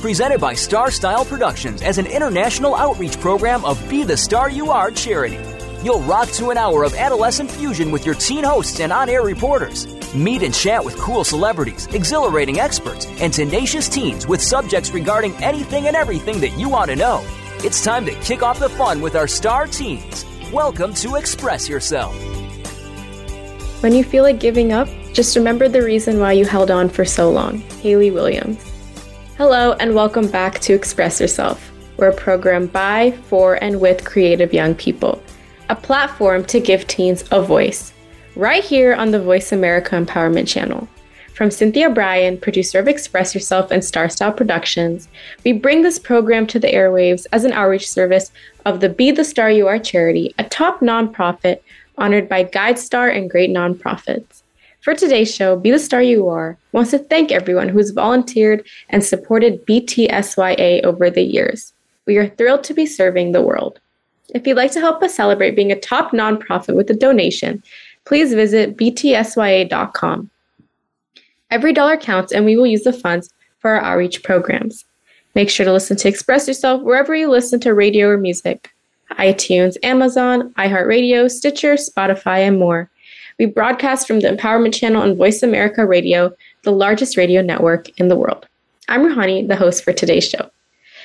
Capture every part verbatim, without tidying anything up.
Presented by Star Style Productions as an international outreach program of Be The Star You Are charity. You'll rock to an hour of adolescent fusion with your teen hosts and on-air reporters. Meet and chat with cool celebrities, exhilarating experts, and tenacious teens with subjects regarding anything and everything that you want to know. It's time to kick off the fun with our star teens. Welcome to Express Yourself. When you feel like giving up, just remember the reason why you held on for so long. Hayley Williams. Hello and welcome back to Express Yourself. We're a program by, for, and with creative young people. A platform to give teens a voice. Right here on the Voice America Empowerment Channel. From Cynthia Brian, producer of Express Yourself and Star Style Productions, we bring this program to the airwaves as an outreach service of the Be The Star You Are charity, a top nonprofit honored by GuideStar and great nonprofits. For today's show, Be The Star You Are wants to thank everyone who's volunteered and supported B T S Y A over the years. We are thrilled to be serving the world. If you'd like to help us celebrate being a top nonprofit with a donation, please visit b t s y a dot com. Every dollar counts, and we will use the funds for our outreach programs. Make sure to listen to Express Yourself wherever you listen to radio or music. iTunes, Amazon, iHeartRadio, Stitcher, Spotify, and more. We broadcast from the Empowerment Channel on Voice America Radio, the largest radio network in the world. I'm Ruhani, the host for today's show.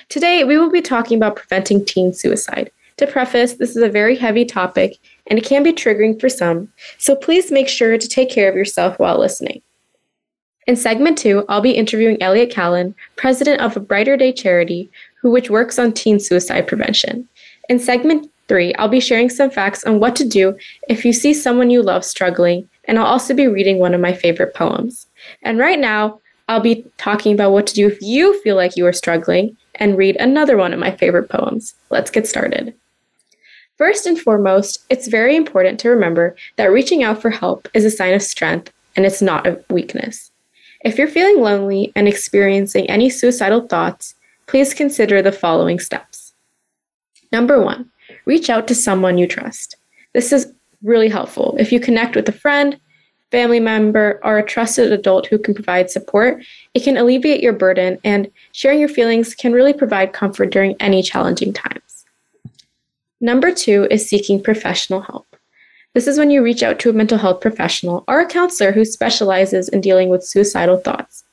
Today, we will be talking about preventing teen suicide. To preface, this is a very heavy topic, and it can be triggering for some, so please make sure to take care of yourself while listening. In segment two, I'll be interviewing Elliot Kallen, president of A Brighter Day charity, who which works on teen suicide prevention. In segment Three, I'll be sharing some facts on what to do if you see someone you love struggling, and I'll also be reading one of my favorite poems. And right now, I'll be talking about what to do if you feel like you are struggling and read another one of my favorite poems. Let's get started. First and foremost, it's very important to remember that reaching out for help is a sign of strength, and it's not a weakness. If you're feeling lonely and experiencing any suicidal thoughts, please consider the following steps. Number one. Reach out to someone you trust. This is really helpful. If you connect with a friend, family member, or a trusted adult who can provide support, it can alleviate your burden, and sharing your feelings can really provide comfort during any challenging times. Number two is seeking professional help. This is when you reach out to a mental health professional or a counselor who specializes in dealing with suicidal thoughts.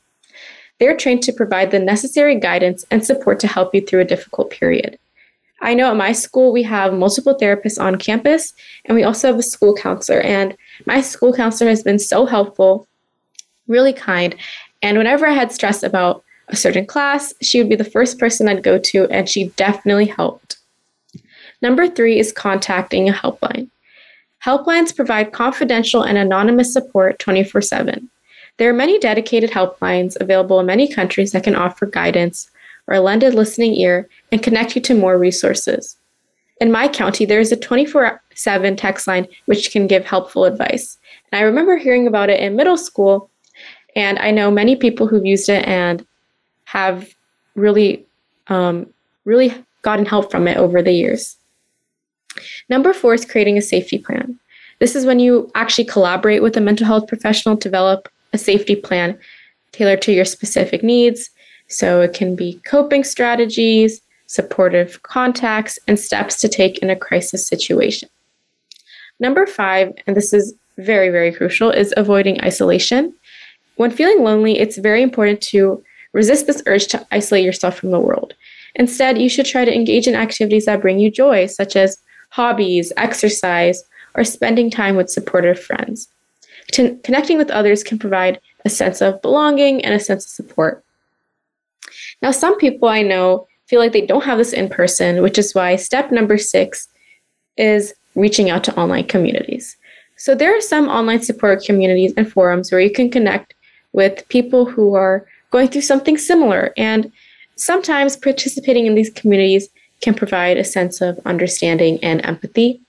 They're trained to provide the necessary guidance and support to help you through a difficult period. I know at my school, we have multiple therapists on campus, and we also have a school counselor. And my school counselor has been so helpful, really kind. And whenever I had stress about a certain class, she would be the first person I'd go to, and she definitely helped. Number three is contacting a helpline. Helplines provide confidential and anonymous support twenty-four seven. There are many dedicated helplines available in many countries that can offer guidance or lend a listening ear and connect you to more resources. In my county, there is a twenty-four seven text line which can give helpful advice. And I remember hearing about it in middle school, and I know many people who've used it and have really, um, really gotten help from it over the years. Number four is creating a safety plan. This is when you actually collaborate with a mental health professional to develop a safety plan tailored to your specific needs. So it can be coping strategies, supportive contacts, and steps to take in a crisis situation. Number five, and this is very, very crucial, is avoiding isolation. When feeling lonely, it's very important to resist this urge to isolate yourself from the world. Instead, you should try to engage in activities that bring you joy, such as hobbies, exercise, or spending time with supportive friends. T- connecting with others can provide a sense of belonging and a sense of support. Now, some people I know feel like they don't have this in person, which is why step number six is reaching out to online communities. So there are some online support communities and forums where you can connect with people who are going through something similar. And sometimes participating in these communities can provide a sense of understanding and empathy.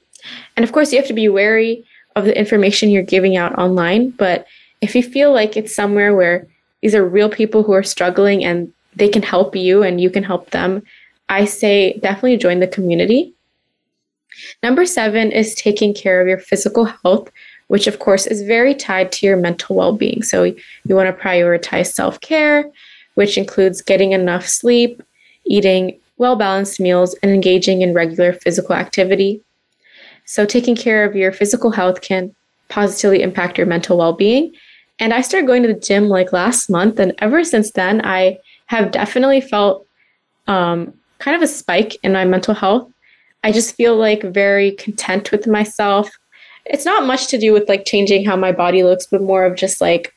And of course, you have to be wary of the information you're giving out online. But if you feel like it's somewhere where these are real people who are struggling and they can help you and you can help them, I say definitely join the community. Number seven is taking care of your physical health, which of course is very tied to your mental well-being. So you want to prioritize self-care, which includes getting enough sleep, eating well-balanced meals, and engaging in regular physical activity. So taking care of your physical health can positively impact your mental well-being. And I started going to the gym like last month, and ever since then, I have definitely felt um, kind of a spike in my mental health. I just feel like very content with myself. It's not much to do with like changing how my body looks, but more of just like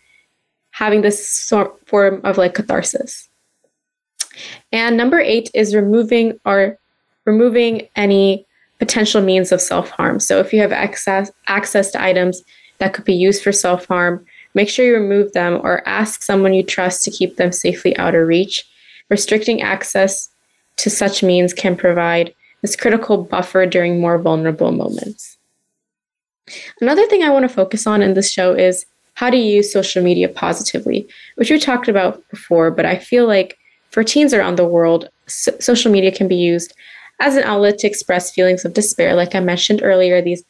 having this sort form of like catharsis. And number eight is removing or removing any potential means of self-harm. So if you have access access to items that could be used for self-harm, make sure you remove them or ask someone you trust to keep them safely out of reach. Restricting access to such means can provide this critical buffer during more vulnerable moments. Another thing I want to focus on in this show is how to use social media positively, which we talked about before, but I feel like for teens around the world, so- social media can be used as an outlet to express feelings of despair, like I mentioned earlier, these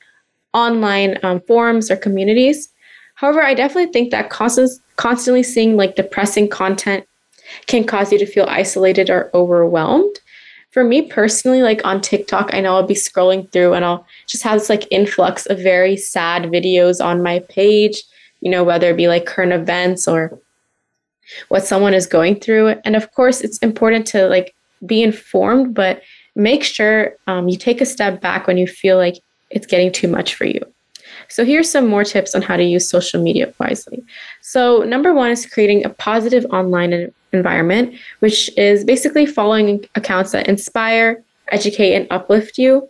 online um, forums or communities. However, I definitely think that causes, constantly seeing like depressing content can cause you to feel isolated or overwhelmed. For me personally, like on TikTok, I know I'll be scrolling through and I'll just have this like influx of very sad videos on my page, you know, whether it be like current events or what someone is going through. And of course, it's important to like be informed, but make sure um, you take a step back when you feel like it's getting too much for you. So here's some more tips on how to use social media wisely. So number one is creating a positive online environment, which is basically following accounts that inspire, educate, and uplift you.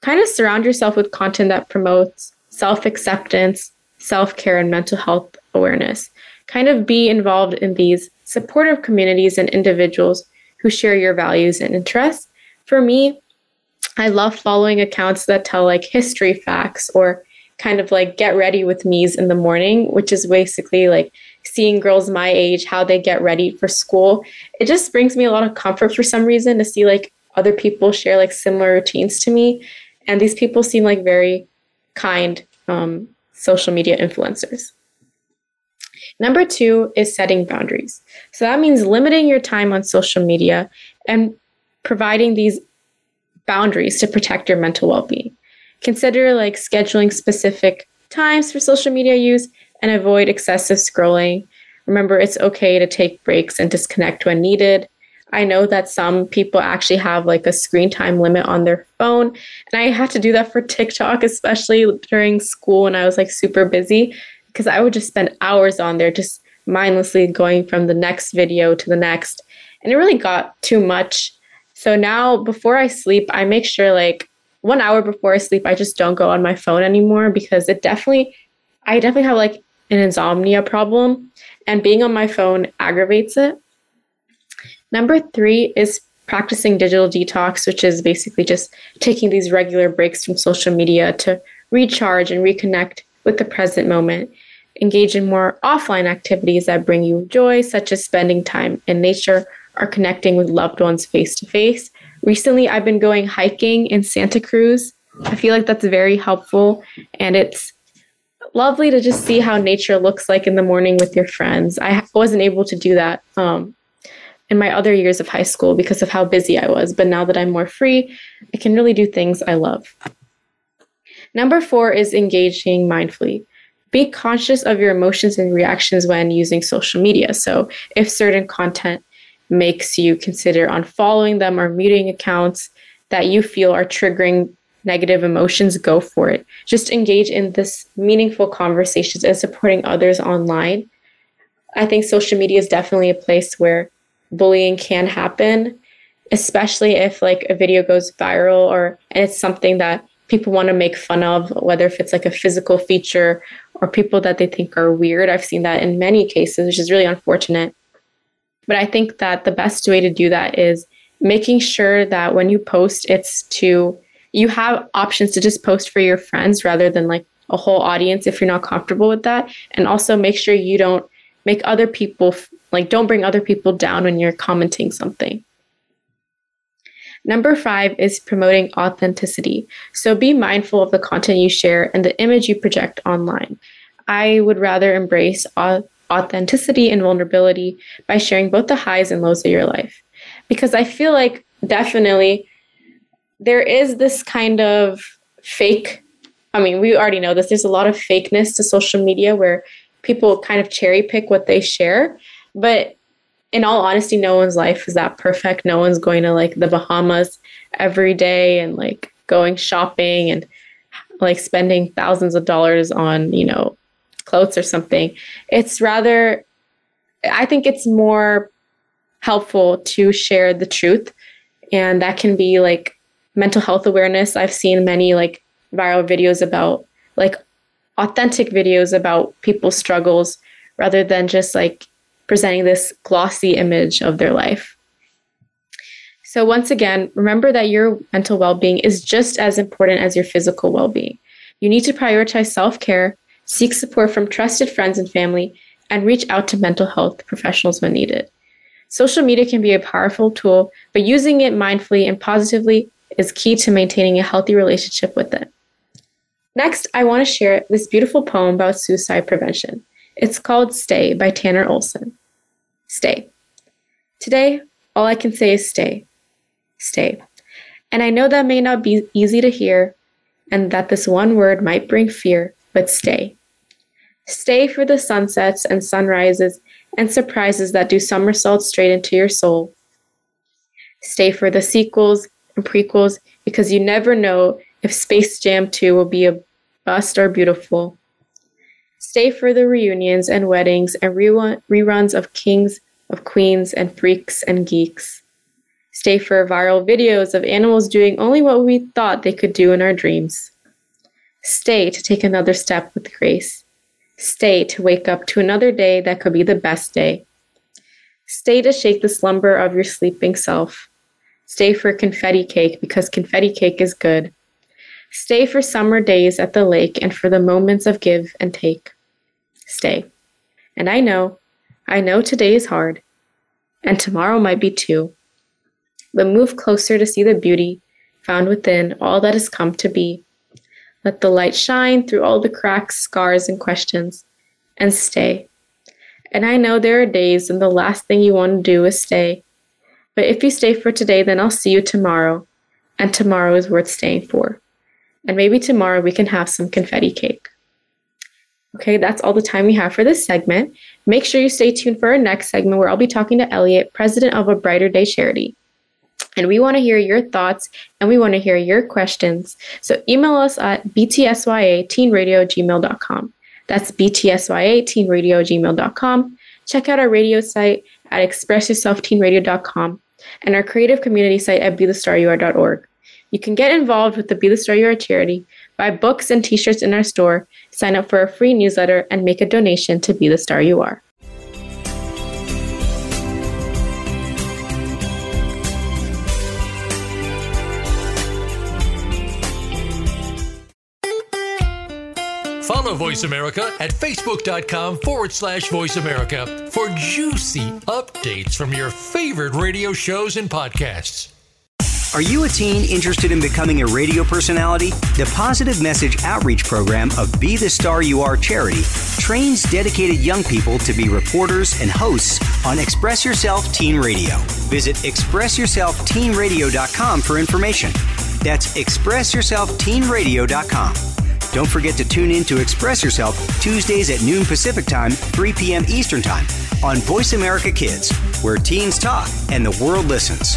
Kind of surround yourself with content that promotes self-acceptance, self-care, and mental health awareness. Kind of be involved in these supportive communities and individuals who share your values and interests. For me, I love following accounts that tell like history facts or kind of like get ready with me's in the morning, which is basically like seeing girls my age, how they get ready for school. It just brings me a lot of comfort for some reason to see like other people share like similar routines to me. And these people seem like very kind um, social media influencers. Number two is setting boundaries. So that means limiting your time on social media and providing these boundaries to protect your mental well-being. Consider like scheduling specific times for social media use and avoid excessive scrolling. Remember, it's okay to take breaks and disconnect when needed. I know that some people actually have like a screen time limit on their phone, and I had to do that for TikTok, especially during school when I was like super busy, because I would just spend hours on there just mindlessly going from the next video to the next, and it really got too much. So now before I sleep, I make sure like one hour before I sleep, I just don't go on my phone anymore, because it definitely, I definitely have like an insomnia problem, and being on my phone aggravates it. Number three is practicing digital detox, which is basically just taking these regular breaks from social media to recharge and reconnect with the present moment. Engage in more offline activities that bring you joy, such as spending time in nature are connecting with loved ones face-to-face. Recently, I've been going hiking in Santa Cruz. I feel like that's very helpful, and it's lovely to just see how nature looks like in the morning with your friends. I wasn't able to do that um, in my other years of high school because of how busy I was, but now that I'm more free, I can really do things I love. Number four is engaging mindfully. Be conscious of your emotions and reactions when using social media. So if certain content makes you consider unfollowing them or muting accounts that you feel are triggering negative emotions, go for it. Just engage in this meaningful conversations and supporting others online. I think social media is definitely a place where bullying can happen, especially if like a video goes viral or and it's something that people want to make fun of, whether if it's like a physical feature or people that they think are weird. I've seen that in many cases, which is really unfortunate. But I think that the best way to do that is making sure that when you post, it's to, you have options to just post for your friends rather than like a whole audience if you're not comfortable with that. And also make sure you don't make other people, like don't bring other people down when you're commenting something. Number five is promoting authenticity. So be mindful of the content you share and the image you project online. I would rather embrace authenticity and vulnerability by sharing both the highs and lows of your life. Because I feel like definitely there is this kind of fake, I mean, we already know this, there's a lot of fakeness to social media where people kind of cherry pick what they share, but in all honesty, no one's life is that perfect. No one's going to like the Bahamas every day and like going shopping and like spending thousands of dollars on, you know, clothes or something. It's rather, I think it's more helpful to share the truth. And that can be like mental health awareness. I've seen many like viral videos about like authentic videos about people's struggles rather than just like presenting this glossy image of their life. So once again, remember that your mental well-being is just as important as your physical well-being. You need to prioritize self-care, seek support from trusted friends and family, and reach out to mental health professionals when needed. Social media can be a powerful tool, but using it mindfully and positively is key to maintaining a healthy relationship with it. Next, I want to share this beautiful poem about suicide prevention. It's called Stay by Tanner Olson. Stay. Today, all I can say is stay. Stay. And I know that may not be easy to hear, and that this one word might bring fear, but stay. Stay for the sunsets and sunrises and surprises that do somersaults straight into your soul. Stay for the sequels and prequels, because you never know if Space Jam two will be a bust or beautiful. Stay for the reunions and weddings and rerun- reruns of kings, of queens, and freaks and geeks. Stay for viral videos of animals doing only what we thought they could do in our dreams. Stay to take another step with grace. Stay to wake up to another day that could be the best day. Stay to shake the slumber of your sleeping self. Stay for confetti cake, because confetti cake is good. Stay for summer days at the lake and for the moments of give and take. Stay. And I know, I know today is hard, and tomorrow might be too. But move closer to see the beauty found within all that has come to be. Let the light shine through all the cracks, scars, and questions, and stay. And I know there are days when the last thing you want to do is stay. But if you stay for today, then I'll see you tomorrow, and tomorrow is worth staying for. And maybe tomorrow we can have some confetti cake. Okay, that's all the time we have for this segment. Make sure you stay tuned for our next segment where I'll be talking to Elliot, president of A Brighter Day charity. And we want to hear your thoughts and we want to hear your questions. So email us at b t s y a teen radio at gmail dot com. That's b t s y a teen radio at gmail dot com. Check out our radio site at express yourself teen radio dot com and our creative community site at be the star you are dot org. You can get involved with the Be The Star You Are charity, buy books and t-shirts in our store, sign up for a free newsletter, and make a donation to Be The Star You Are. Follow Voice America at facebook.com forward slash Voice America for juicy updates from your favorite radio shows and podcasts. Are you a teen interested in becoming a radio personality? The Positive Message Outreach Program of Be The Star You Are charity trains dedicated young people to be reporters and hosts on Express Yourself Teen Radio. Visit express yourself teen radio dot com for information. That's express yourself teen radio dot com. Don't forget to tune in to Express Yourself Tuesdays at noon Pacific Time, three p.m. Eastern Time on Voice America Kids, where teens talk and the world listens.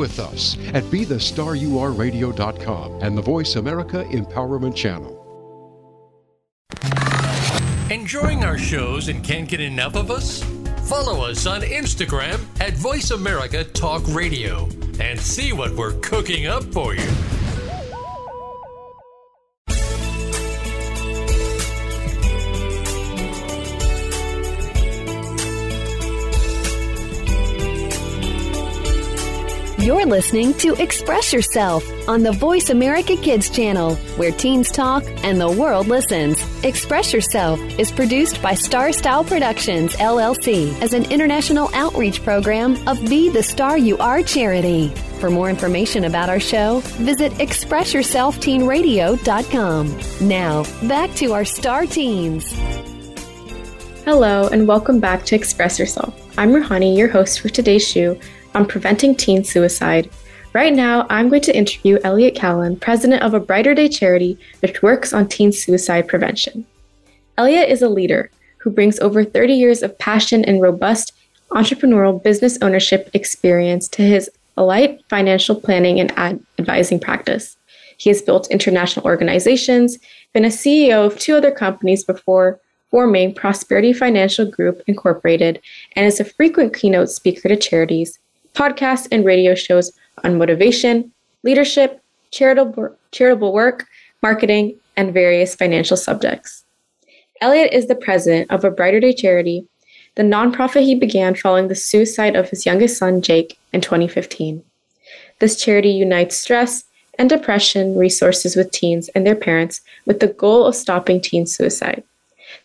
with us at Be The Star You Are Radio dot com and the Voice America Empowerment Channel. Enjoying our shows and can't get enough of us? Follow us on Instagram at Voice America Talk Radio and see what we're cooking up for you. You're listening to Express Yourself on the Voice America Kids channel, where teens talk and the world listens. Express Yourself is produced by Star Style Productions, L L C, as an international outreach program of Be The Star You Are charity. For more information about our show, visit Express Yourself Teen Radio dot com. Now, back to our Star Teens. Hello, and welcome back to Express Yourself. I'm Ruhani, your host for today's show on preventing teen suicide. Right now, I'm going to interview Elliot Kallen, president of A Brighter Day charity, which works on teen suicide prevention. Elliot is a leader who brings over thirty years of passion and robust entrepreneurial business ownership experience to his elite financial planning and ad- advising practice. He has built international organizations, been a C E O of two other companies before forming Prosperity Financial Group Incorporated, and is a frequent keynote speaker to charities, podcasts, and radio shows on motivation, leadership, charitable charitable work, marketing, and various financial subjects. Elliot is the president of A Brighter Day charity, the nonprofit he began following the suicide of his youngest son, Jake, in twenty fifteen. This charity unites stress and depression resources with teens and their parents with the goal of stopping teen suicide.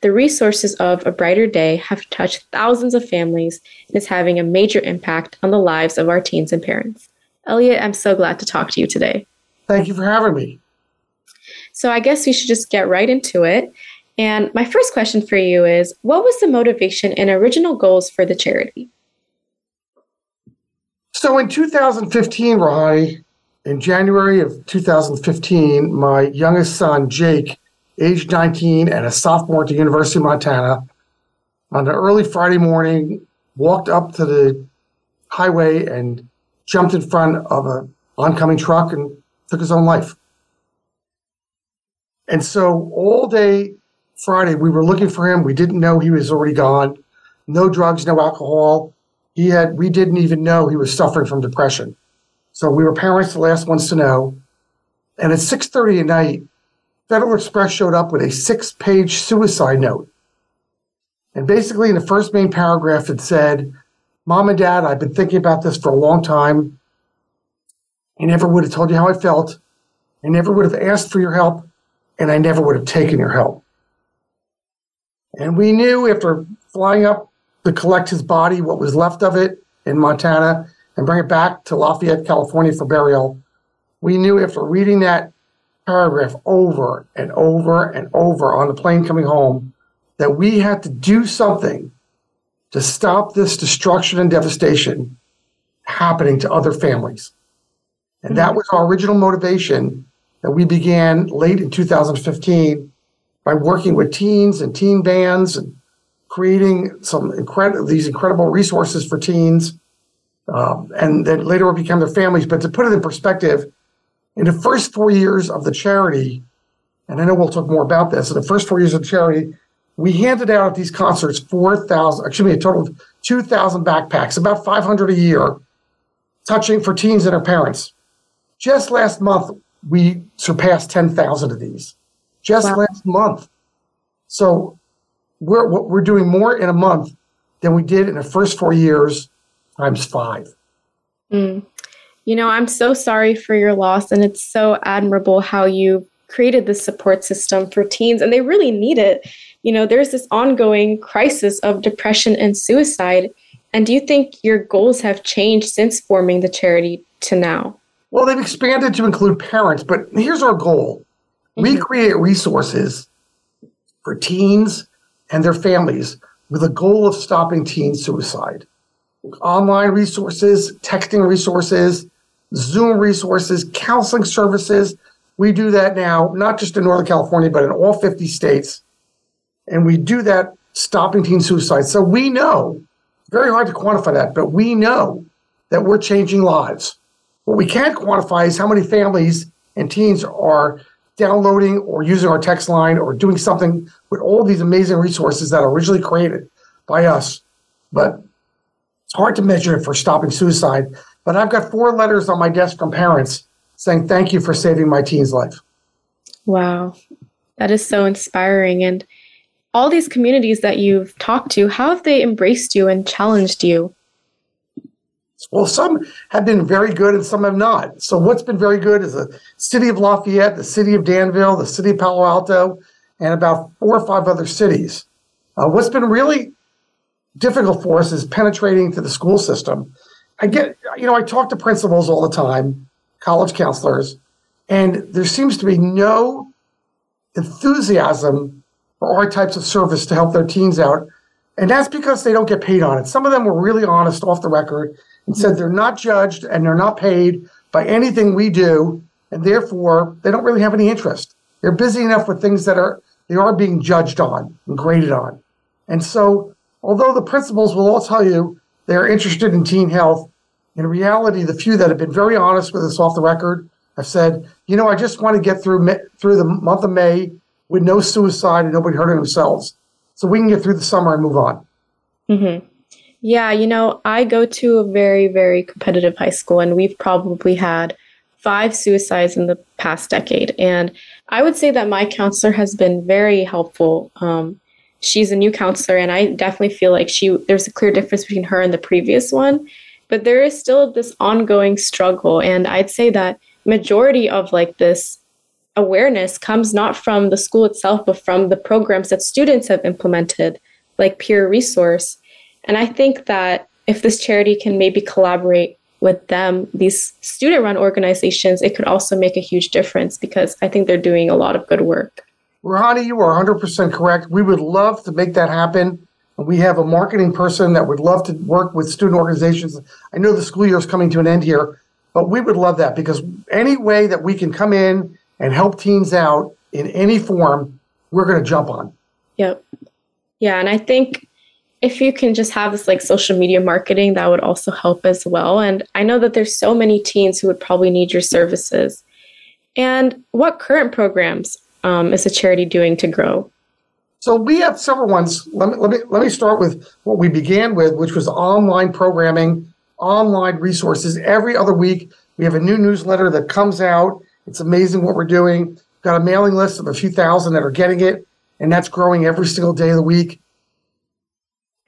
The resources of A Brighter Day have touched thousands of families and is having a major impact on the lives of our teens and parents. Elliot, I'm so glad to talk to you today. Thank you for having me. So I guess we should just get right into it. And my first question for you is, what was the motivation and original goals for the charity? So in two thousand fifteen, Rahani, in January of two thousand fifteen, my youngest son, Jake, age nineteen and a sophomore at the University of Montana, on an early Friday morning, walked up to the highway and jumped in front of an oncoming truck and took his own life. And so all day Friday, we were looking for him. We didn't know he was already gone. No drugs, no alcohol. He had. We didn't even know he was suffering from depression. So we were parents, the last ones to know. And at six thirty at night, Federal Express showed up with a six-page suicide note. And basically in the first main paragraph it said, "Mom and Dad, I've been thinking about this for a long time. I never would have told you how I felt. I never would have asked for your help. And I never would have taken your help." And we knew after flying up to collect his body, what was left of it in Montana, and bring it back to Lafayette, California for burial, we knew after reading that paragraph over and over and over on the plane coming home that we had to do something to stop this destruction and devastation happening to other families. And that was our original motivation that we began late in two thousand fifteen by working with teens and teen bands and creating some incredible these incredible resources for teens, um, and then later it became their families. But to put it in perspective, in the first four years of the charity, and I know we'll talk more about this, in the first four years of the charity, we handed out at these concerts four thousand, excuse me, a total of two thousand backpacks, about five hundred a year, touching for teens and their parents. Just last month, we surpassed ten thousand of these. Just wow. last month. So we're we're doing more in a month than we did in the first four years times five. Mm. You know, I'm so sorry for your loss, and it's so admirable how you created this support system for teens, and they really need it. You know, there's this ongoing crisis of depression and suicide, and do you think your goals have changed since forming the charity to now? Well, they've expanded to include parents, but here's our goal. Mm-hmm. We create resources for teens and their families with a goal of stopping teen suicide. Online resources, texting resources, Zoom resources, counseling services. We do that now, not just in Northern California, but in all fifty states. And we do that stopping teen suicide. So we know, very hard to quantify that, but we know that we're changing lives. What we can't quantify is how many families and teens are downloading or using our text line or doing something with all these amazing resources that are originally created by us. But it's hard to measure it for stopping suicide. But I've got four letters on my desk from parents saying, thank you for saving my teen's life. Wow. That is so inspiring. And all these communities that you've talked to, how have they embraced you and challenged you? Well, some have been very good and some have not. So what's been very good is the city of Lafayette, the city of Danville, the city of Palo Alto, and about four or five other cities. Uh, what's been really difficult for us is penetrating to the school system. I get, you know, I talk to principals all the time, college counselors, and there seems to be no enthusiasm for our types of service to help their teens out. And that's because they don't get paid on it. Some of them were really honest off the record and said they're not judged and they're not paid by anything we do, and therefore they don't really have any interest. They're busy enough with things that are they are being judged on and graded on. And so although the principals will all tell you they're interested in teen health, in reality, the few that have been very honest with us off the record have said, you know, I just want to get through through the month of May with no suicide and nobody hurting themselves, so we can get through the summer and move on. Mm-hmm. Yeah, you know, I go to a very, very competitive high school, and we've probably had five suicides in the past decade. And I would say that my counselor has been very helpful. Um, she's a new counselor, and I definitely feel like she there's a clear difference between her and the previous one. But there is still this ongoing struggle. And I'd say that majority of like this awareness comes not from the school itself, but from the programs that students have implemented, like peer resource. And I think that if this charity can maybe collaborate with them, these student-run organizations, it could also make a huge difference because I think they're doing a lot of good work. Ruhani, you are one hundred percent correct. We would love to make that happen. We have a marketing person that would love to work with student organizations. I know the school year is coming to an end here, but we would love that because any way that we can come in and help teens out in any form, we're going to jump on. Yep. Yeah. And I think if you can just have this like social media marketing, that would also help as well. And I know that there's so many teens who would probably need your services. And what current programs um, is the charity doing to grow? So we have several ones. Let me, let me, let me start with what we began with, which was online programming, online resources. Every other week, we have a new newsletter that comes out. It's amazing what we're doing. We've got a mailing list of a few thousand that are getting it, and that's growing every single day of the week.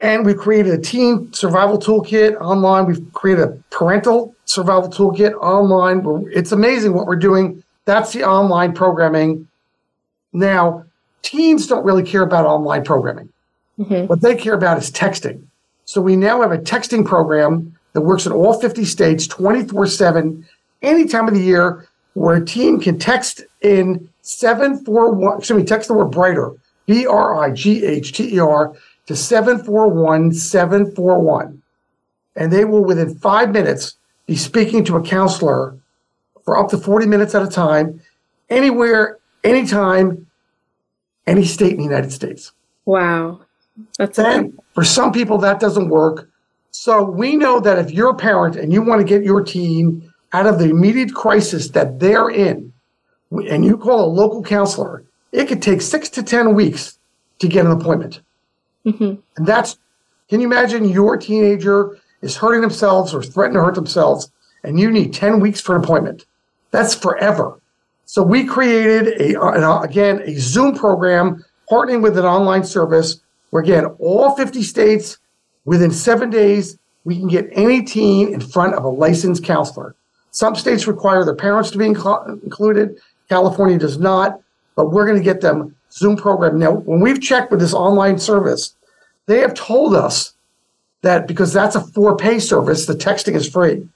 And we've created a teen survival toolkit online. We've created a parental survival toolkit online. It's amazing what we're doing. That's the online programming. Now, teens don't really care about online programming. Mm-hmm. What they care about is texting. So we now have a texting program that works in all fifty states, twenty-four seven, any time of the year, where a teen can text in seven four one, excuse me, text the word brighter, B R I G H T E R, to seven four one seven four one. And they will, within five minutes, be speaking to a counselor for up to forty minutes at a time, anywhere, anytime, any state in the United States. Wow. That's then, for some people, that doesn't work. So we know that if you're a parent and you want to get your teen out of the immediate crisis that they're in, and you call a local counselor, it could take six to ten weeks to get an appointment. Mm-hmm. And that's, can you imagine your teenager is hurting themselves or threatening to hurt themselves, and you need ten weeks for an appointment? That's forever. So we created, a, a again, a Zoom program partnering with an online service where, again, all fifty states, within seven days, we can get any teen in front of a licensed counselor. Some states require their parents to be inc- included. California does not, but we're going to get them Zoom program. Now, when we've checked with this online service, they have told us that because that's a for-pay service, the texting is free.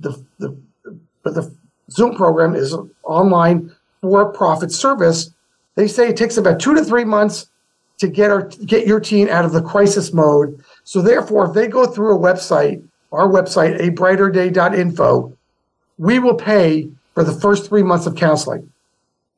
The, the but the Zoom program is an online for-profit service. They say it takes about two to three months to get our, get your teen out of the crisis mode. So therefore, if they go through a website, our website, a brighter day dot info, we will pay for the first three months of counseling.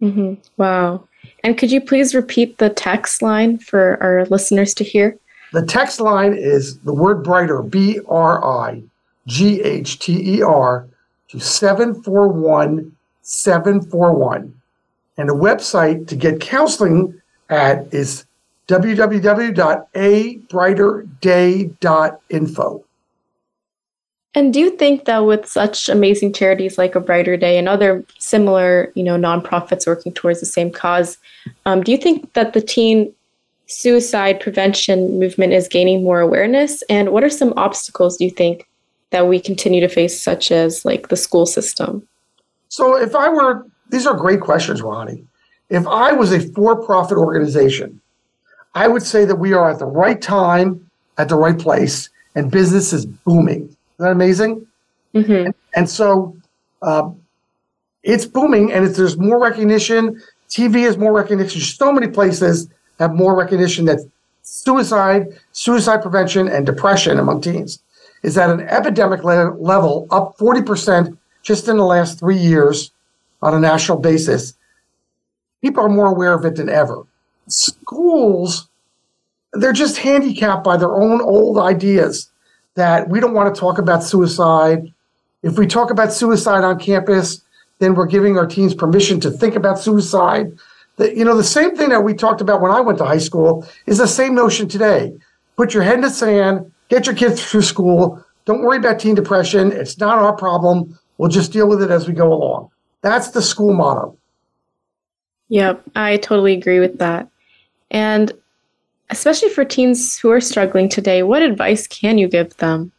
Mm-hmm. Wow. And could you please repeat the text line for our listeners to hear? The text line is the word brighter, B R I G H T E R, to seven four one seven four one. And the website to get counseling at is w w w dot a brighter day dot info. And do you think that with such amazing charities like A Brighter Day and other similar, you know, nonprofits working towards the same cause, um, do you think that the teen suicide prevention movement is gaining more awareness? And what are some obstacles do you think that we continue to face, such as like the school system? So if I were, these are great questions, Ruhani. If I was a for-profit organization, I would say that we are at the right time, at the right place, and business is booming. Isn't that amazing? Mm-hmm. And, and so uh, it's booming, and if there's more recognition, T V is more recognition. So many places have more recognition that suicide, suicide prevention, and depression among teens is at an epidemic le- level, up forty percent just in the last three years on a national basis. People are more aware of it than ever. Schools, they're just handicapped by their own old ideas that we don't want to talk about suicide. If we talk about suicide on campus, then we're giving our teens permission to think about suicide. The, you know, the same thing that we talked about when I went to high school is the same notion today. Put your head in the sand, get your kids through school, don't worry about teen depression, it's not our problem, we'll just deal with it as we go along. That's the school motto. Yep, I totally agree with that. And especially for teens who are struggling today, what advice can you give them?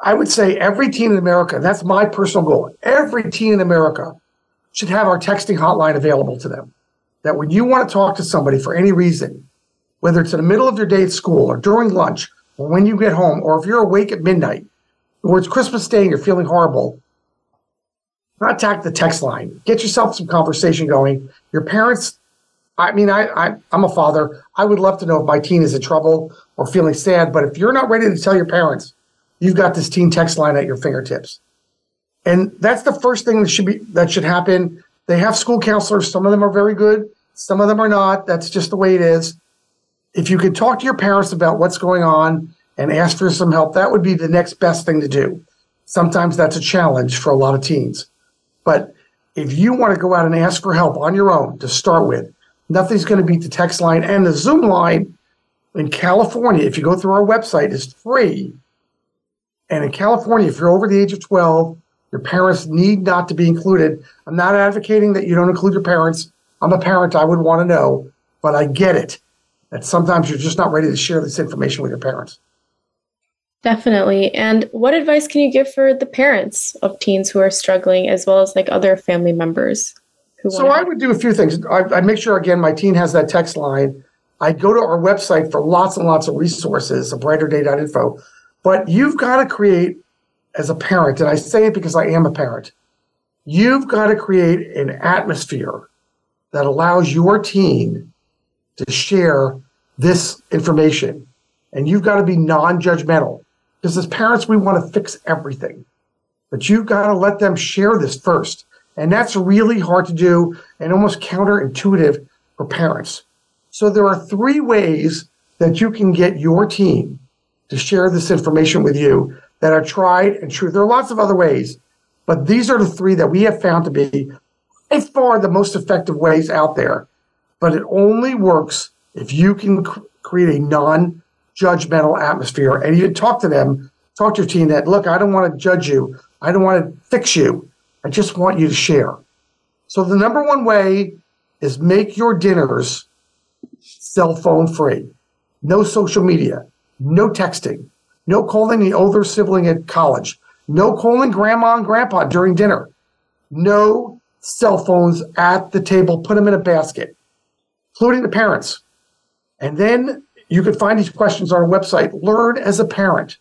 I would say every teen in America, that's my personal goal, every teen in America should have our texting hotline available to them. That when you want to talk to somebody for any reason, whether it's in the middle of your day at school or during lunch or when you get home or if you're awake at midnight or it's Christmas Day and you're feeling horrible, contact the text line. Get yourself some conversation going. Your parents... I mean, I, I, I'm a father. I would love to know if my teen is in trouble or feeling sad. But if you're not ready to tell your parents, you've got this teen text line at your fingertips. And that's the first thing that should be that should happen. They have school counselors. Some of them are very good. Some of them are not. That's just the way it is. If you can talk to your parents about what's going on and ask for some help, that would be the next best thing to do. Sometimes that's a challenge for a lot of teens. But if you want to go out and ask for help on your own to start with, nothing's going to beat the text line. And the Zoom line in California, if you go through our website, is free. And in California, if you're over the age of twelve, your parents need not to be included. I'm not advocating that you don't include your parents. I'm a parent. I would want to know. But I get it that sometimes you're just not ready to share this information with your parents. Definitely. And what advice can you give for the parents of teens who are struggling as well as like other family members? So I would do a few things. I, I'd make sure, again, my teen has that text line. I'd go to our website for lots and lots of resources, a brighter day dot info. But you've got to create, as a parent, and I say it because I am a parent, you've got to create an atmosphere that allows your teen to share this information. And you've got to be non-judgmental. Because as parents, we want to fix everything. But you've got to let them share this first. And that's really hard to do and almost counterintuitive for parents. So there are three ways that you can get your teen to share this information with you that are tried and true. There are lots of other ways, but these are the three that we have found to be by far the most effective ways out there. But it only works if you can cr- create a non-judgmental atmosphere and even talk to them, talk to your teen that, look, I don't want to judge you. I don't want to fix you. I just want you to share. So the number one way is make your dinners cell phone free. No social media, no texting, no calling the older sibling at college, no calling grandma and grandpa during dinner, no cell phones at the table, put them in a basket, including the parents. And then you can find these questions on our website. Learn as a parent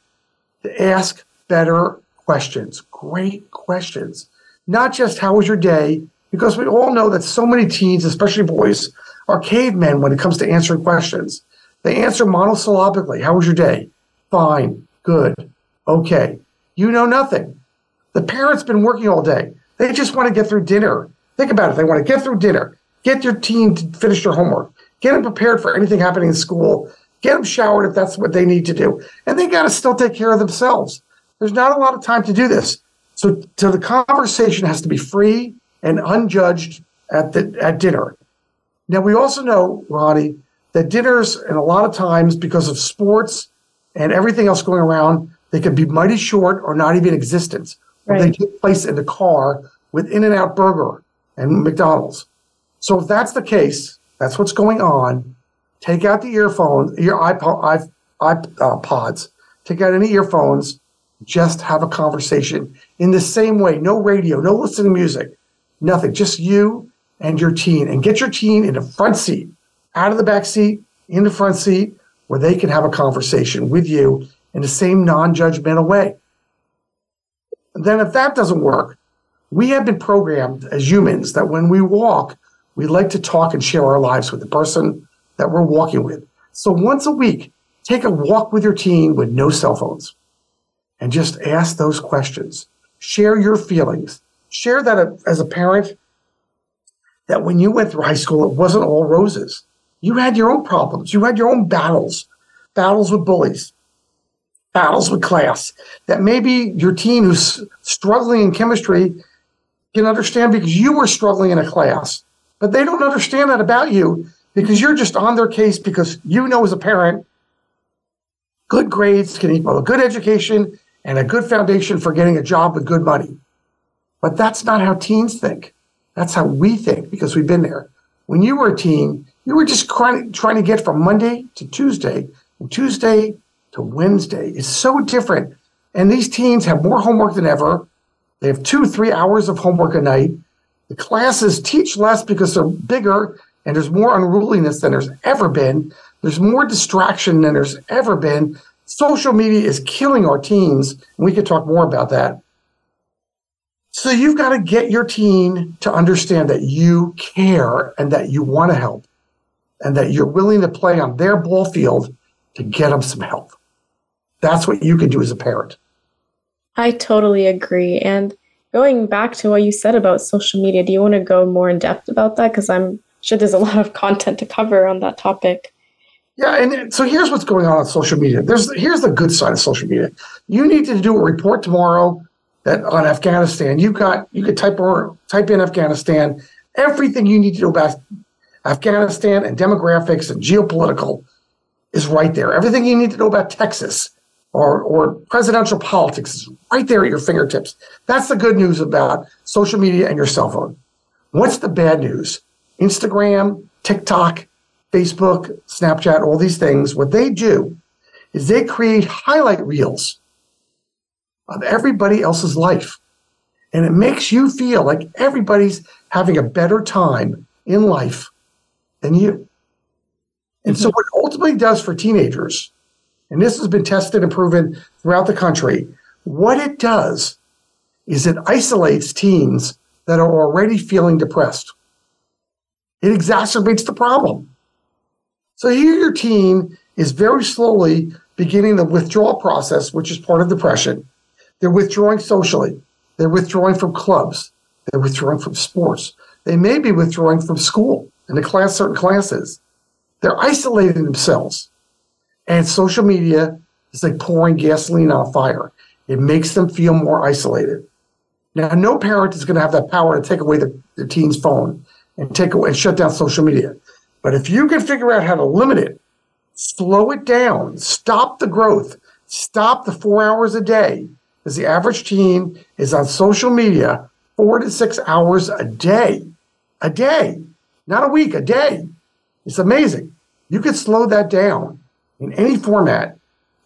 to ask better questions, great questions. Not just how was your day, because we all know that so many teens, especially boys, are cavemen when it comes to answering questions. They answer monosyllabically. How was your day? Fine. Good. Okay. You know nothing. The parent's been working all day. They just want to get through dinner. Think about it. They want to get through dinner. Get your teen to finish their homework. Get them prepared for anything happening in school. Get them showered if that's what they need to do. And they got to still take care of themselves. There's not a lot of time to do this. So, so the conversation has to be free and unjudged at the at dinner. Now, we also know, Ronnie, that dinners, and a lot of times because of sports and everything else going around, they can be mighty short or not even existent. Right. They take place in the car with In-N-Out Burger and McDonald's. So if that's the case, that's what's going on. Take out the earphones, your iPod, iPods. Take out any earphones. Just have a conversation in the same way. No radio, no listening to music, nothing. Just you and your teen. And get your teen in the front seat, out of the back seat, in the front seat, where they can have a conversation with you in the same non-judgmental way. And then if that doesn't work, we have been programmed as humans that when we walk, we like to talk and share our lives with the person that we're walking with. So once a week, take a walk with your teen with no cell phones and just ask those questions. Share your feelings. Share that as a parent, that when you went through high school, it wasn't all roses. You had your own problems. You had your own battles, battles with bullies, battles with class, that maybe your teen who's struggling in chemistry can understand because you were struggling in a class, but they don't understand that about you because you're just on their case because you know as a parent, good grades can equal a good education and a good foundation for getting a job with good money. But that's not how teens think. That's how we think because we've been there. When you were a teen, you were just trying to get from Monday to Tuesday and Tuesday to Wednesday. It's so different. And these teens have more homework than ever. They have two, three hours of homework a night. The classes teach less because they're bigger and there's more unruliness than there's ever been. There's more distraction than there's ever been. Social media is killing our teens, and we could talk more about that. So you've got to get your teen to understand that you care and that you want to help and that you're willing to play on their ball field to get them some help. That's what you can do as a parent. I totally agree. And going back to what you said about social media, do you want to go more in depth about that? Because I'm sure there's a lot of content to cover on that topic. Yeah, and so here's what's going on on social media. There's here's the good side of social media. You need to do a report tomorrow that on Afghanistan. You've got you could type or type in Afghanistan, everything you need to do about Afghanistan and demographics and geopolitical is right there. Everything you need to know about Texas or or presidential politics is right there at your fingertips. That's the good news about social media and your cell phone. What's the bad news? Instagram, TikTok, Facebook, Snapchat, all these things, what they do is they create highlight reels of everybody else's life. And it makes you feel like everybody's having a better time in life than you. And mm-hmm. so what it ultimately does for teenagers, and this has been tested and proven throughout the country, what it does is it isolates teens that are already feeling depressed. It exacerbates the problem. So here your teen is very slowly beginning the withdrawal process, which is part of depression. They're withdrawing socially. They're withdrawing from clubs. They're withdrawing from sports. They may be withdrawing from school and the class, certain classes. They're isolating themselves. And social media is like pouring gasoline on fire. It makes them feel more isolated. Now, no parent is going to have that power to take away the, the teen's phone and take away and shut down social media. But if you can figure out how to limit it, slow it down, stop the growth, stop the four hours a day, because the average teen is on social media four to six hours a day, a day, not a week, a day. It's amazing. You can slow that down in any format.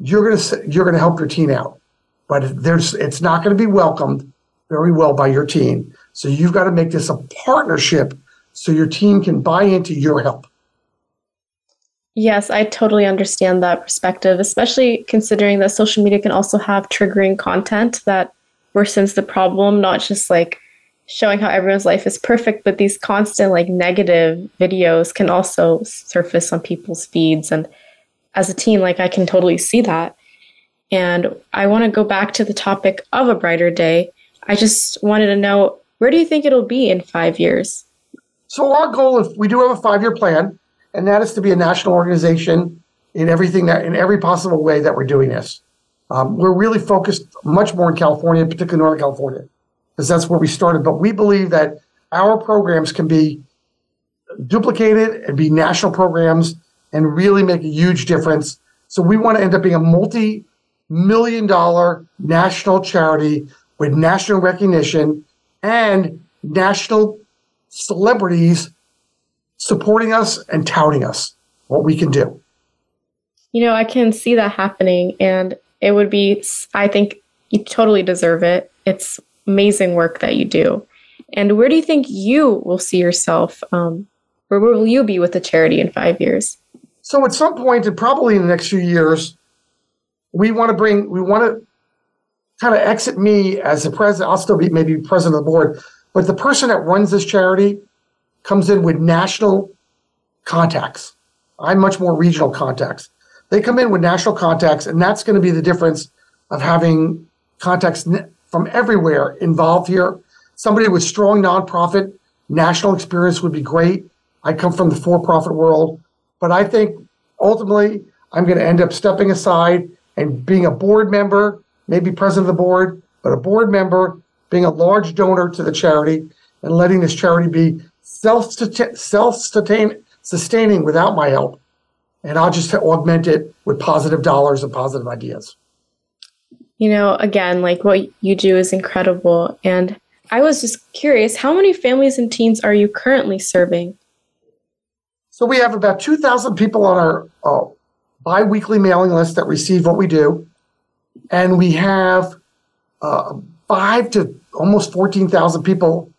You're gonna you're gonna help your teen out, but there's it's not going to be welcomed very well by your teen. So you've got to make this a partnership. So your team can buy into your help. Yes, I totally understand that perspective, especially considering that social media can also have triggering content that worsens the problem, not just like showing how everyone's life is perfect, but these constant like negative videos can also surface on people's feeds. And as a teen, like I can totally see that. And I want to go back to the topic of a brighter day. I just wanted to know, where do you think it'll be in five years? So our goal, if we do have a five-year plan, and that is to be a national organization in everything that, in every possible way that we're doing this. Um, we're really focused much more in California, particularly Northern California, because that's where we started. But we believe that our programs can be duplicated and be national programs and really make a huge difference. So we want to end up being a multi-million dollar national charity with national recognition and national celebrities supporting us and touting us, what we can do. You know, I can see that happening, and it would be, I think you totally deserve it. It's amazing work that you do. And where do you think you will see yourself? Um, where will you be with the charity in five years? So at some point, and probably in the next few years, we want to bring, we want to kind of exit me as the president. I'll still be maybe president of the board, but the person that runs this charity comes in with national contacts. I'm much more regional contacts. They come in with national contacts, and that's going to be the difference of having contacts from everywhere involved here. Somebody with strong nonprofit national experience would be great. I come from the for-profit world, but I think ultimately I'm going to end up stepping aside and being a board member, maybe president of the board, but a board member, being a large donor to the charity and letting this charity be self-sustaining self-sustain, sustaining without my help. And I'll just augment it with positive dollars and positive ideas. You know, again, like what you do is incredible. And I was just curious, how many families and teens are you currently serving? So we have about two thousand people on our uh, bi-weekly mailing list that receive what we do. And we have uh, five to almost fourteen thousand people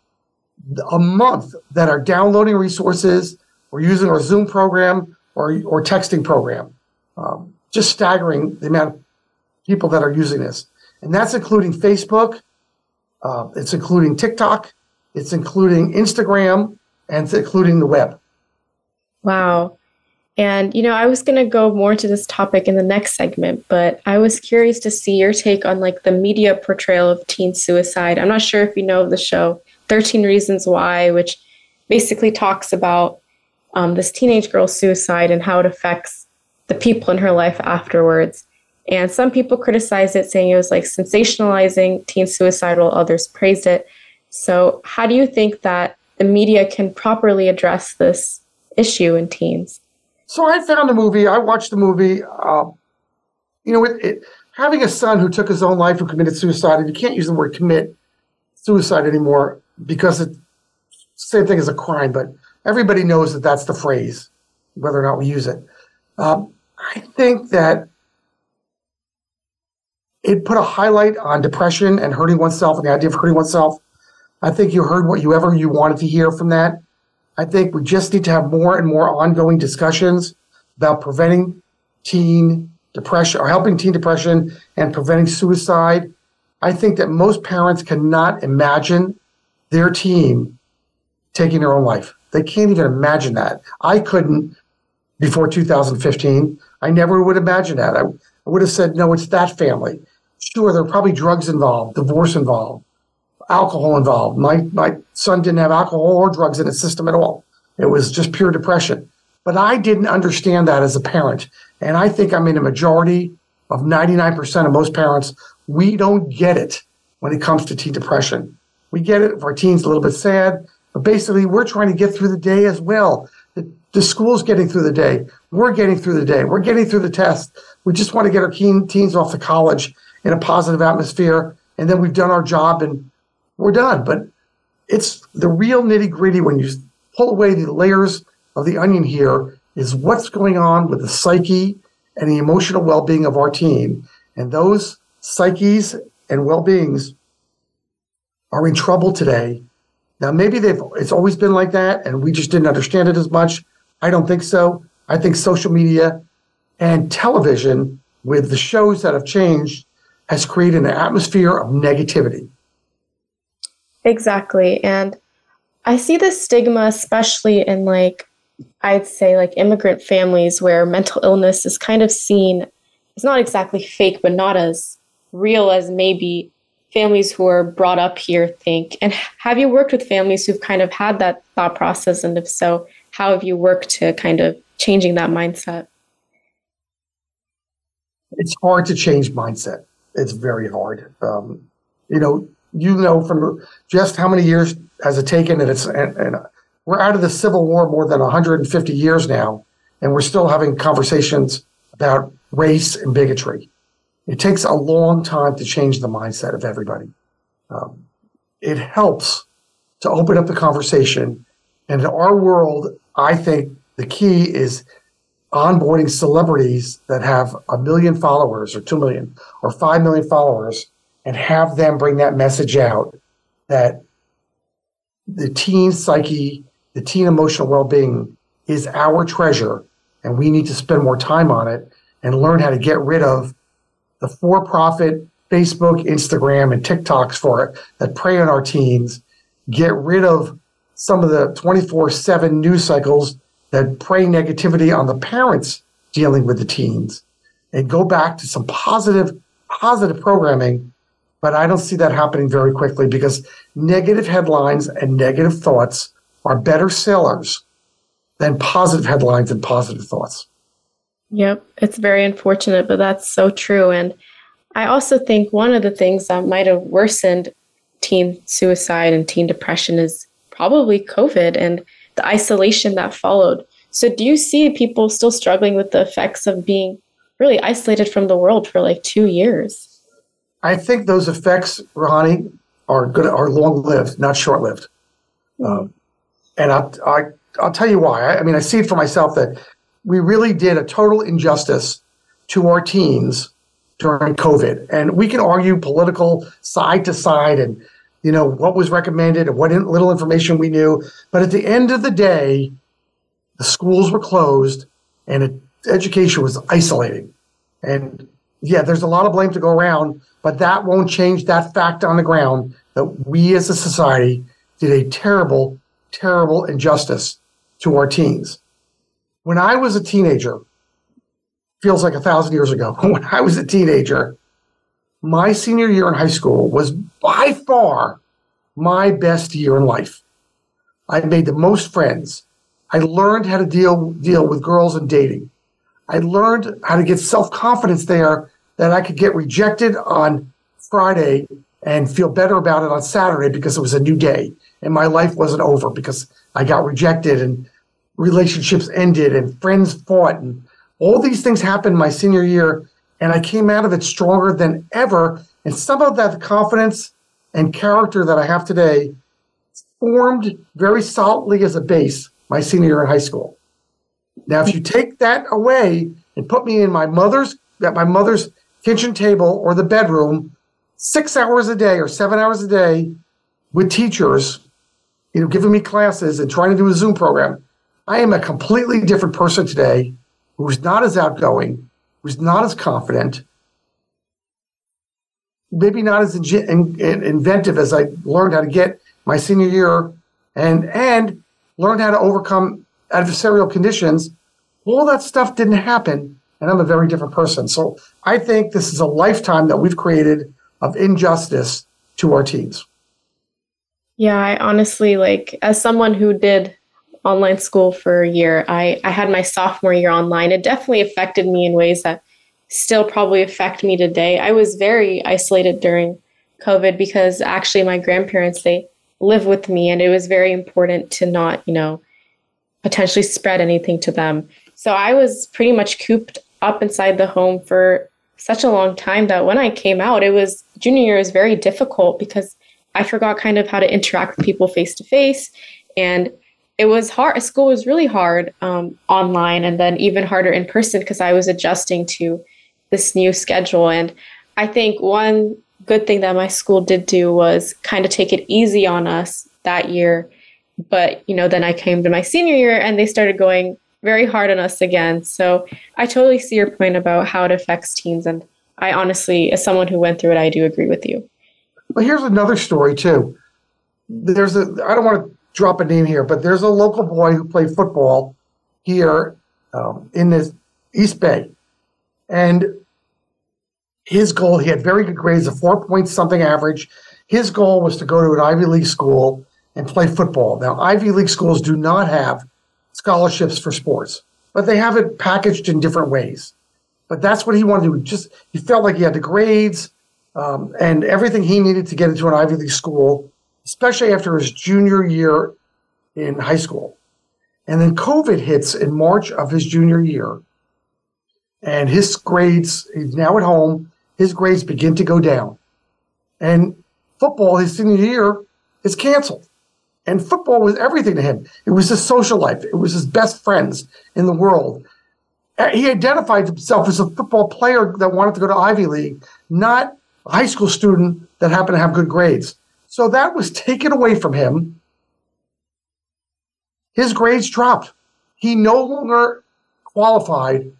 a month that are downloading resources or using our Zoom program, or or texting program. Um, just staggering the amount of people that are using this. And that's including Facebook, uh, it's including TikTok, it's including Instagram, and it's including the web. Wow. And, you know, I was going to go more to this topic in the next segment, but I was curious to see your take on like the media portrayal of teen suicide. I'm not sure if you know of the show thirteen Reasons Why, which basically talks about Um, this teenage girl's suicide and how it affects the people in her life afterwards. And some people criticized it, saying it was like sensationalizing teen suicide, while others praised it. So how do you think that the media can properly address this issue in teens? So I found a movie. I watched the movie. Um, you know, it, it, having a son who took his own life, who committed suicide, and you can't use the word commit suicide anymore because it's the same thing as a crime, but everybody knows that that's the phrase, whether or not we use it. Um, I think that it put a highlight on depression and hurting oneself and the idea of hurting oneself. I think you heard what you ever you wanted to hear from that. I think we just need to have more and more ongoing discussions about preventing teen depression or helping teen depression and preventing suicide. I think that most parents cannot imagine their teen taking their own life. They can't even imagine that. I couldn't before two thousand fifteen. I never would imagine that. I, I would have said, no, it's that family. Sure, there are probably drugs involved, divorce involved, alcohol involved. My, my son didn't have alcohol or drugs in his system at all. It was just pure depression. But I didn't understand that as a parent. And I think I'm in a majority of ninety-nine percent of most parents. We don't get it when it comes to teen depression. We get it if our teen's a little bit sad. But basically, we're trying to get through the day as well. The, the school's getting through the day. We're getting through the day. We're getting through the test. We just want to get our teen, teens off to college in a positive atmosphere. And then we've done our job and we're done. But it's the real nitty gritty when you pull away the layers of the onion here is what's going on with the psyche and the emotional well-being of our teen. And those psyches and well-beings are in trouble today. Now, maybe they've it's always been like that, and we just didn't understand it as much. I don't think so. I think social media and television, with the shows that have changed, has created an atmosphere of negativity. Exactly. And I see this stigma, especially in like, I'd say like immigrant families where mental illness is kind of seen, it's not exactly fake, but not as real as maybe families who are brought up here think. And have you worked with families who've kind of had that thought process? And if so, how have you worked to kind of changing that mindset? It's hard to change mindset. It's very hard. Um, you know, you know from just how many years has it taken, and it's and, and we're out of the Civil War more than one hundred fifty years now, and we're still having conversations about race and bigotry. It takes a long time to change the mindset of everybody. Um, it helps to open up the conversation. And in our world, I think the key is onboarding celebrities that have a million followers or two million or five million followers, and have them bring that message out that the teen psyche, the teen emotional well-being is our treasure, and we need to spend more time on it and learn how to get rid of the for-profit Facebook, Instagram, and TikToks for it that prey on our teens, get rid of some of the twenty-four seven news cycles that prey negativity on the parents dealing with the teens, and go back to some positive, positive programming. But I don't see that happening very quickly, because negative headlines and negative thoughts are better sellers than positive headlines and positive thoughts. Yep. It's very unfortunate, but that's so true. And I also think one of the things that might have worsened teen suicide and teen depression is probably COVID and the isolation that followed. So do you see people still struggling with the effects of being really isolated from the world for like two years? I think those effects, Ruhani, are good, are long-lived, not short-lived. Mm-hmm. Um, and I, I, I'll tell you why. I, I mean, I see it for myself that we really did a total injustice to our teens during COVID. And we can argue political side to side and, you know, what was recommended and what little information we knew. But at the end of the day, the schools were closed and it, education was isolating. And yeah, there's a lot of blame to go around, but that won't change that fact on the ground that we as a society did a terrible, terrible injustice to our teens. When I was a teenager, feels like a thousand years ago, when I was a teenager, my senior year in high school was by far my best year in life. I made the most friends. I learned how to deal, deal with girls and dating. I learned how to get self-confidence there, that I could get rejected on Friday and feel better about it on Saturday because it was a new day and my life wasn't over because I got rejected and relationships ended and friends fought, and all these things happened my senior year, and I came out of it stronger than ever. And some of that confidence and character that I have today formed very solidly as a base my senior year in high school. Now, if you take that away and put me in my mother's at my mother's kitchen table or the bedroom six hours a day or seven hours a day with teachers, you know, giving me classes and trying to do a Zoom program, I am a completely different person today, who's not as outgoing, who's not as confident, maybe not as in, in, in, inventive as I learned how to get my senior year, and and learned how to overcome adversarial conditions. All that stuff didn't happen, and I'm a very different person. So I think this is a lifetime that we've created of injustice to our teens. Yeah, I honestly, like, as someone who did online school for a year, I, I had my sophomore year online. It definitely affected me in ways that still probably affect me today. I was very isolated during COVID because actually my grandparents, they live with me, and it was very important to not, you know, potentially spread anything to them. So I was pretty much cooped up inside the home for such a long time that when I came out, it was junior year is very difficult because I forgot kind of how to interact with people face to face. And it was hard. School was really hard um, online, and then even harder in person because I was adjusting to this new schedule. And I think one good thing that my school did do was kind of take it easy on us that year. But, you know, then I came to my senior year and they started going very hard on us again. So I totally see your point about how it affects teens. And I honestly, as someone who went through it, I do agree with you. Well, here's another story too. There's a, I don't want to drop a name here, but there's a local boy who played football here um, in the East Bay. And his goal, he had very good grades, a four point something average. His goal was to go to an Ivy League school and play football. Now, Ivy League schools do not have scholarships for sports, but they have it packaged in different ways. But that's what he wanted to do. Just, he felt like he had the grades um, and everything he needed to get into an Ivy League school, especially after his junior year in high school. And then COVID hits in March of his junior year. And his grades, he's now at home, his grades begin to go down. And football, his senior year, is canceled. And football was everything to him. It was his social life. It was his best friends in the world. He identified himself as a football player that wanted to go to Ivy League, not a high school student that happened to have good grades. So that was taken away from him. His grades dropped. He no longer qualified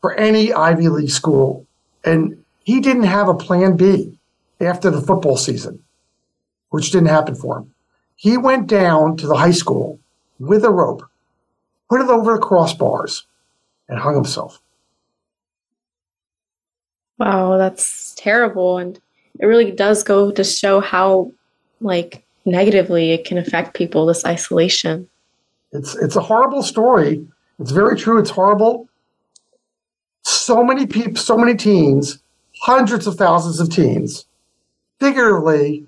for any Ivy League school. And he didn't have a plan B after the football season, which didn't happen for him. He went down to the high school with a rope, put it over the crossbars, and hung himself. Wow, that's terrible. And it really does go to show how, like, negatively it can affect people, this isolation. It's it's a horrible story. It's very true. It's horrible. So many people, so many teens, hundreds of thousands of teens, figuratively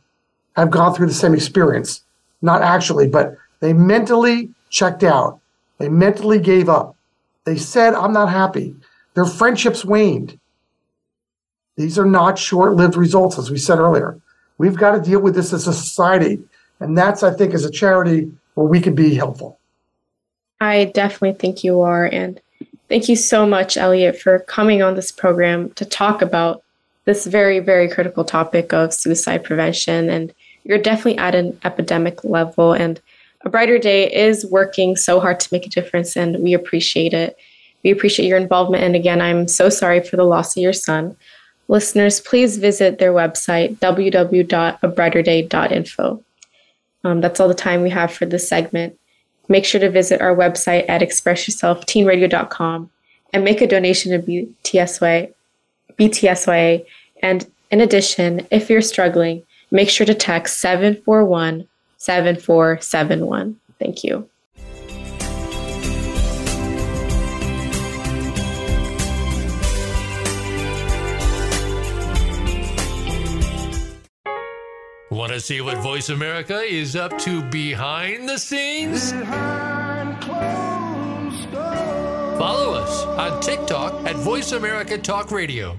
have gone through the same experience. Not actually, but they mentally checked out. They mentally gave up. They said, I'm not happy. Their friendships waned. These are not short-lived results, as we said earlier. We've got to deal with this as a society. And that's, I think, as a charity where we can be helpful. I definitely think you are. And thank you so much, Elliot, for coming on this program to talk about this very, very critical topic of suicide prevention. And you're definitely at an epidemic level. And A Brighter Day is working so hard to make a difference, and we appreciate it. We appreciate your involvement. And again, I'm so sorry for the loss of your son. Listeners, please visit their website, w w w dot a brighter day dot info. Um, that's all the time we have for this segment. Make sure to visit our website at express yourself teen radio dot com and make a donation to B T S Y A. And in addition, if you're struggling, make sure to text seven four one, seven four seven one. Thank you. Want to see what Voice America is up to behind the scenes? Behind closed doors. Follow us on TikTok at Voice America Talk Radio.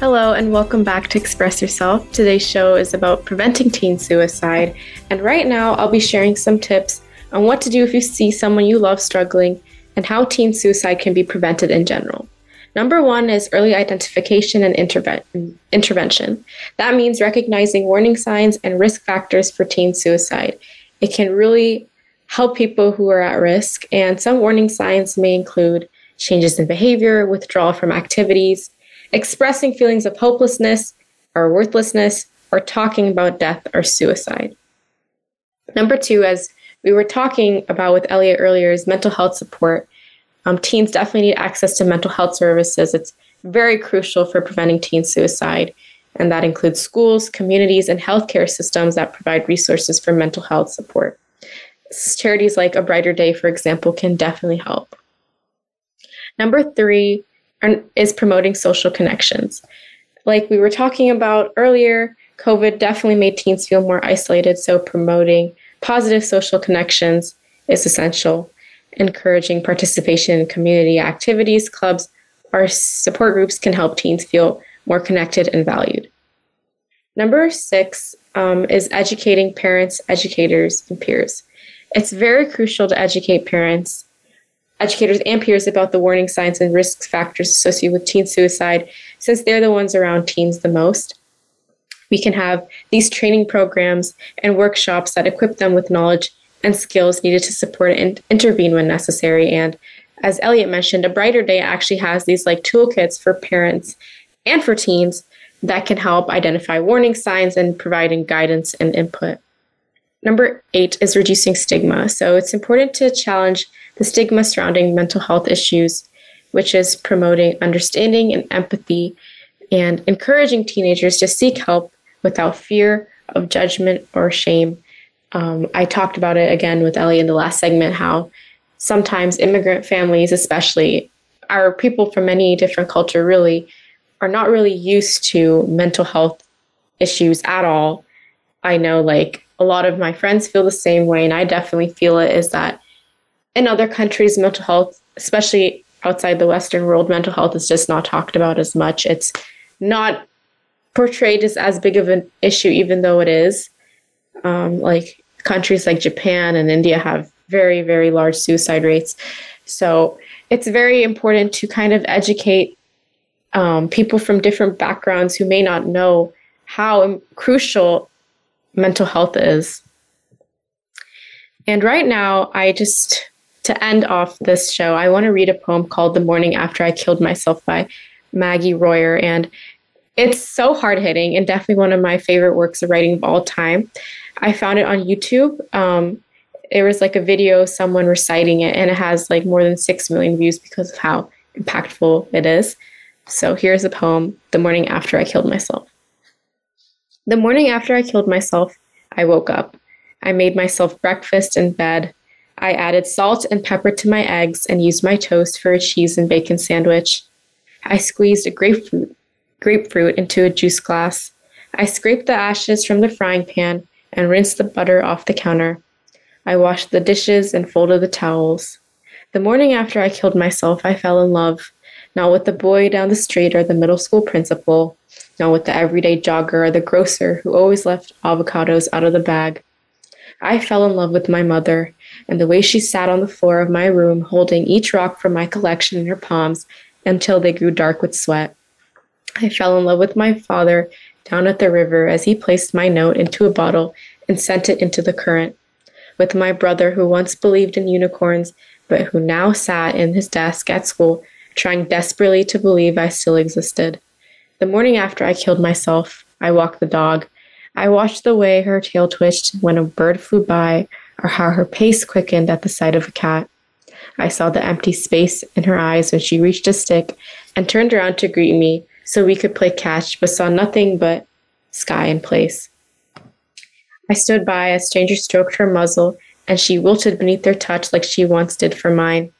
Hello and welcome back to Express Yourself. Today's show is about preventing teen suicide. And right now I'll be sharing some tips on what to do if you see someone you love struggling and how teen suicide can be prevented in general. Number one is early identification and interve- intervention. That means recognizing warning signs and risk factors for teen suicide. It can really help people who are at risk, and some warning signs may include changes in behavior, withdrawal from activities, expressing feelings of hopelessness or worthlessness, or talking about death or suicide. Number two, as we were talking about with Elliot earlier is mental health support. Um, teens definitely need access to mental health services. It's very crucial for preventing teen suicide. And that includes schools, communities, and healthcare systems that provide resources for mental health support. Charities like A Brighter Day, for example, can definitely help. Number three is promoting social connections. Like we were talking about earlier, COVID definitely made teens feel more isolated, so promoting positive social connections is essential. Encouraging participation in community activities, clubs, or support groups can help teens feel more connected and valued. Number six um, is educating parents, educators, and peers. It's very crucial to educate parents, educators, and peers about the warning signs and risk factors associated with teen suicide, since they're the ones around teens the most. We can have these training programs and workshops that equip them with knowledge and skills needed to support and intervene when necessary. And as Elliot mentioned, A Brighter Day actually has these like toolkits for parents and for teens that can help identify warning signs and providing guidance and input. Number eight is reducing stigma. So it's important to challenge the stigma surrounding mental health issues, which is promoting understanding and empathy and encouraging teenagers to seek help without fear of judgment or shame. Um, I talked about it again with Ellie in the last segment, how sometimes immigrant families, especially our people from many different cultures, really are not really used to mental health issues at all. I know like a lot of my friends feel the same way, and I definitely feel it, is that in other countries, mental health, especially outside the Western world, mental health is just not talked about as much. It's not portrayed as as big of an issue, even though it is. Um, like countries like Japan and India have very, very large suicide rates. So it's very important to kind of educate um, people from different backgrounds who may not know how crucial mental health is. And right now, I just, to end off this show, I want to read a poem called The Morning After I Killed Myself by Maggie Royer. And it's so hard-hitting and definitely one of my favorite works of writing of all time. I found it on YouTube. Um, there was like a video of someone reciting it, and it has like more than six million views because of how impactful it is. So here's the poem, The Morning After I Killed Myself. The morning after I killed myself, I woke up. I made myself breakfast in bed. I added salt and pepper to my eggs and used my toast for a cheese and bacon sandwich. I squeezed a grapefruit, grapefruit into a juice glass. I scraped the ashes from the frying pan and rinsed the butter off the counter. I washed the dishes and folded the towels. The morning after I killed myself, I fell in love, not with the boy down the street or the middle school principal, not with the everyday jogger or the grocer who always left avocados out of the bag. I fell in love with my mother, and the way she sat on the floor of my room holding each rock from my collection in her palms until they grew dark with sweat. I fell in love with my father down at the river as he placed my note into a bottle and sent it into the current. With my brother, who once believed in unicorns, but who now sat in his desk at school trying desperately to believe I still existed. The morning after I killed myself, I walked the dog. I watched the way her tail twitched when a bird flew by, or how her pace quickened at the sight of a cat. I saw the empty space in her eyes when she reached a stick and turned around to greet me so we could play catch, but saw nothing but sky and place. I stood by as strangers stroked her muzzle, and she wilted beneath their touch like she once did for mine.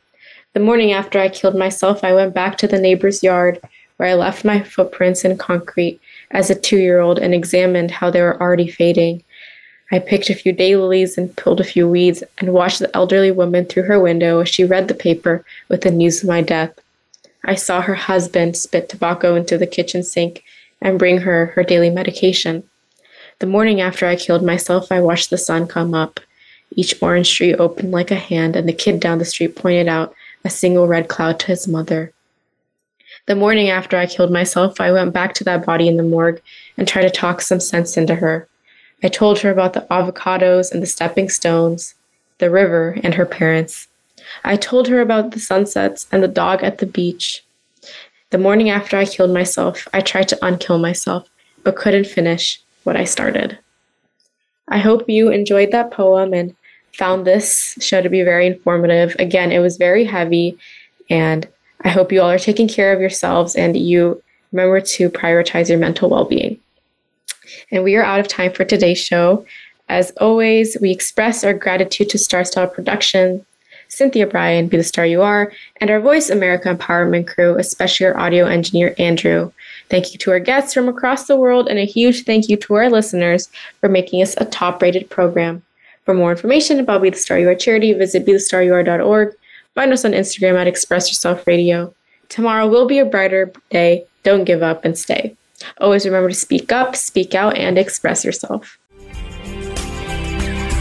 The morning after I killed myself, I went back to the neighbor's yard, where I left my footprints in concrete as a two-year-old and examined how they were already fading. I picked a few daylilies and pulled a few weeds and watched the elderly woman through her window as she read the paper with the news of my death. I saw her husband spit tobacco into the kitchen sink and bring her her daily medication. The morning after I killed myself, I watched the sun come up. Each orange tree opened like a hand, and the kid down the street pointed out a single red cloud to his mother. The morning after I killed myself, I went back to that body in the morgue and tried to talk some sense into her. I told her about the avocados and the stepping stones, the river and her parents. I told her about the sunsets and the dog at the beach. The morning after I killed myself, I tried to unkill myself, but couldn't finish what I started. I hope you enjoyed that poem, and found this show to be very informative. Again, it was very heavy, and I hope you all are taking care of yourselves and you remember to prioritize your mental well-being. And we are out of time for today's show. As always, we express our gratitude to Star Style Productions, Cynthia Brian, Be The Star You Are, and our Voice America Empowerment crew, especially our audio engineer, Andrew. Thank you to our guests from across the world, and a huge thank you to our listeners for making us a top-rated program. For more information about Be The Star You Are charity, visit Be The Star You Are dot org. Find us on Instagram at Express Yourself Radio. Tomorrow will be a brighter day. Don't give up and stay. Always remember to speak up, speak out, and express yourself.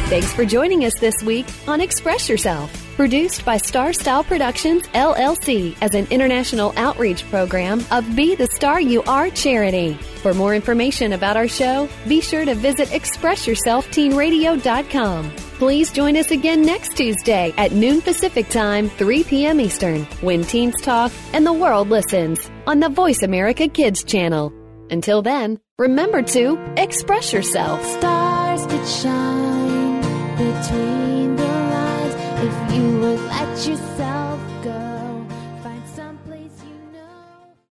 Thanks for joining us this week on Express Yourself, produced by Star Style Productions, L L C, as an international outreach program of Be The Star You Are charity. For more information about our show, be sure to visit Express Yourself Teen Radio dot com. Please join us again next Tuesday at noon Pacific Time, three p.m. Eastern, when teens talk and the world listens on the Voice America Kids channel. Until then, remember to express yourself. Stars could shine between the lines if you would let yourself.